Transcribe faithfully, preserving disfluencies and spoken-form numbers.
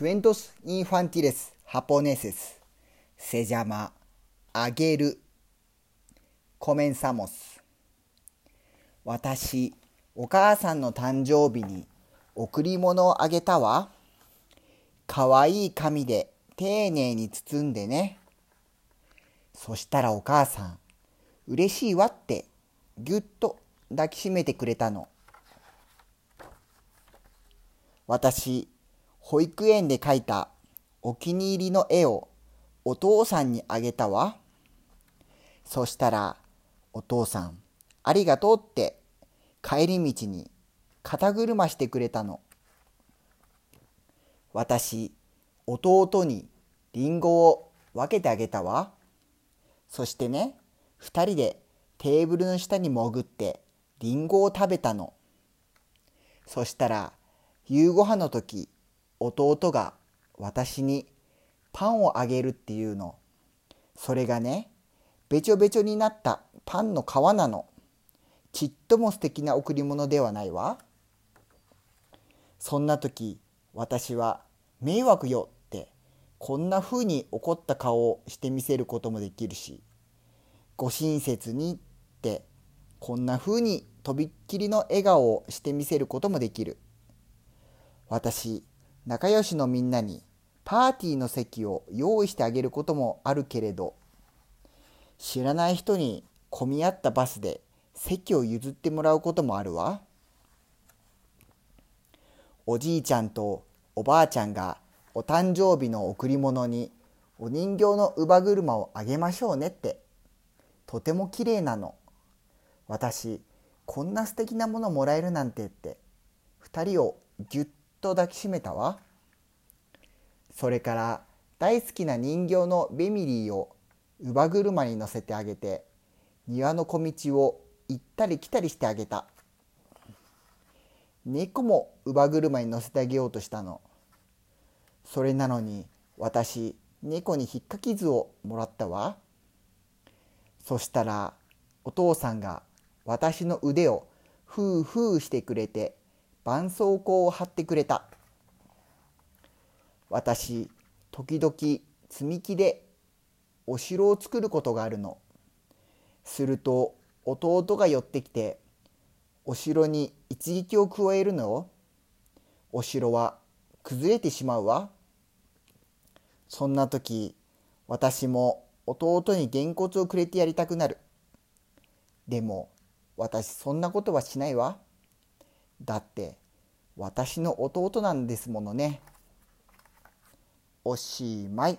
cuentos infantiles japoneses se llama Ageru. Comenzamos. Watashi, o kaasan no tanjoubi ni okurimonō o ageta wa. Kawaii kami de teinei ni tsutsunde ne. Soshitara o kaasan, ureshii wa tte gyutto dakishimete kureta no.私、保育園で描いたお気に入りの絵をお父さんにあげたわ。そしたら、お父さん、ありがとうって帰り道に肩車してくれたの。私、弟にリンゴを分けてあげたわ。そしてね、二人でテーブルの下に潜ってリンゴを食べたの。そしたら、夕ご飯の時、弟が私にパンをあげるっていうの。それがね、べちょべちょになったパンの皮なの。ちっとも素敵な贈り物ではないわ。そんな時、私は迷惑よって、こんな風に怒った顔をしてみせることもできるし、ご親切にって、こんな風にとびっきりの笑顔をしてみせることもできる。私、仲良しのみんなにパーティーの席を用意してあげることもあるけれど、知らない人に混み合ったバスで席を譲ってもらうこともあるわ。おじいちゃんとおばあちゃんがお誕生日の贈り物にお人形の乳母車をあげましょうねって、とても綺麗なの。私、こんな素敵なものもらえるなんてって、二人をぎゅっとと抱きしめたわ。それから大好きな人形のベミリーを乳母車に乗せてあげて、庭の小道を行ったり来たりしてあげた。猫も乳母車に乗せてあげようとしたの。それなのに私、猫にひっかき傷をもらったわ。そしたらお父さんが私の腕をフーフーしてくれて、絆創膏を貼ってくれた。私、時々積み木でお城を作ることがあるの。すると弟が寄ってきて、お城に一撃を加えるのよ。お城は崩れてしまうわ。そんな時、私も弟にげんこつをくれてやりたくなる。でも私、そんなことはしないわ。だって私の弟なんですものね。おしまい。